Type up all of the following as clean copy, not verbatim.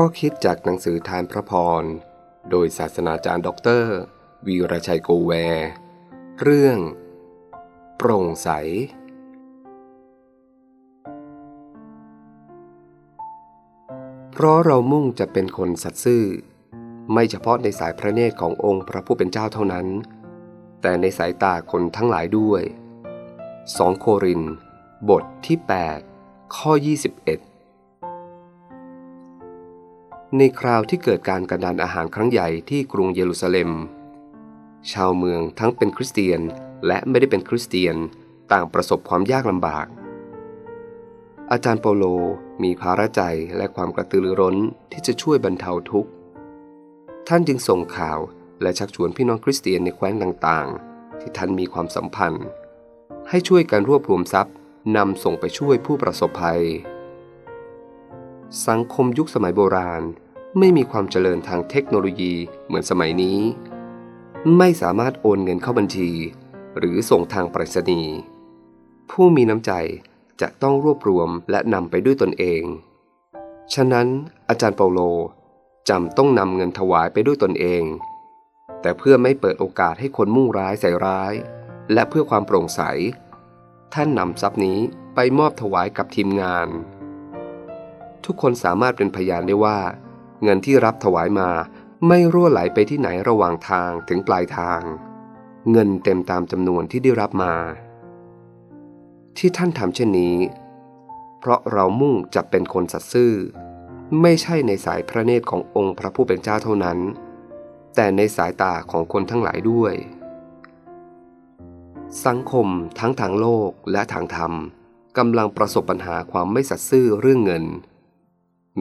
ข้อคิดจากหนังสือทานพระพรโดยศาสนาจารย์ด็อกเตอร์วีรชัยโกแวร์เรื่องโปร่งใสเพราะเรามุ่งจะเป็นคนสัตย์ซื่อไม่เฉพาะในสายพระเนตรขององค์พระผู้เป็นเจ้าเท่านั้นแต่ในสายตาคนทั้งหลายด้วย2 โครินธ์บทที่8ข้อ21ในคราวที่เกิดการกันดานอาหารครั้งใหญ่ที่กรุงเยรูซาเล็มชาวเมืองทั้งเป็นคริสเตียนและไม่ได้เป็นคริสเตียนต่างประสบความยากลำบากอาจารย์เปาโลมีภาระใจและความกระตือรือร้นที่จะช่วยบรรเทาทุกข์ท่านจึงส่งข่าวและชักชวนพี่น้องคริสเตียนในแคว้นต่างๆที่ท่านมีความสัมพันธ์ให้ช่วยกันรวบรวมทรัพย์นำส่งไปช่วยผู้ประสบภัยสังคมยุคสมัยโบราณไม่มีความเจริญทางเทคโนโลยีเหมือนสมัยนี้ไม่สามารถโอนเงินเข้าบัญชีหรือส่งทางไปรษณีย์ผู้มีน้ำใจจะต้องรวบรวมและนำไปด้วยตนเองฉะนั้นอาจารย์เปาโลจำต้องนำเงินถวายไปด้วยตนเองแต่เพื่อไม่เปิดโอกาสให้คนมุ่งร้ายใส่ร้ายและเพื่อความโปร่งใสท่านนำทรัพย์นี้ไปมอบถวายกับทีมงานทุกคนสามารถเป็นพยานได้ว่าเงินที่รับถวายมาไม่รั่วไหลไปที่ไหนระหว่างทางถึงปลายทางเงินเต็มตามจำนวนที่ได้รับมาที่ท่านทำเช่นนี้เพราะเรามุ่งจะเป็นคนสัตย์ซื่อไม่ใช่ในสายพระเนตรขององค์พระผู้เป็นเจ้าเท่านั้นแต่ในสายตาของคนทั้งหลายด้วยสังคมทั้งทางโลกและทางธรรมกำลังประสบปัญหาความไม่สัตย์ซื่อเรื่องเงิน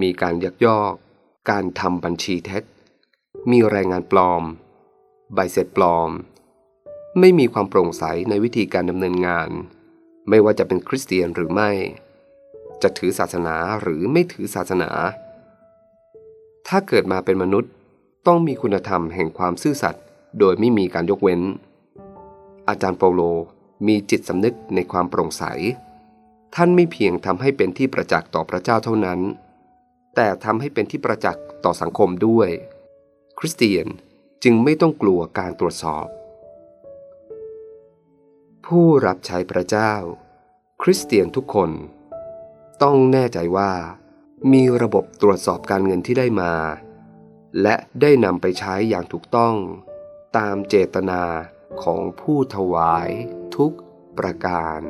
มีการยักยอกการทำบัญชีเท็จมีรายงานปลอมใบเสร็จปลอมไม่มีความโปร่งใสในวิธีการดำเนินงานไม่ว่าจะเป็นคริสเตียนหรือไม่จะถือศาสนาหรือไม่ถือศาสนาถ้าเกิดมาเป็นมนุษย์ต้องมีคุณธรรมแห่งความซื่อสัตย์โดยไม่มีการยกเว้นอาจารย์เปาโลมีจิตสำนึกในความโปร่งใสท่านไม่เพียงทำให้เป็นที่ประจักษ์ต่อพระเจ้าเท่านั้นแต่ทำให้เป็นที่ประจักษ์ต่อสังคมด้วยคริสเตียนจึงไม่ต้องกลัวการตรวจสอบผู้รับใช้พระเจ้าคริสเตียนทุกคนต้องแน่ใจว่ามีระบบตรวจสอบการเงินที่ได้มาและได้นำไปใช้อย่างถูกต้องตามเจตนาของผู้ถวายทุกประการ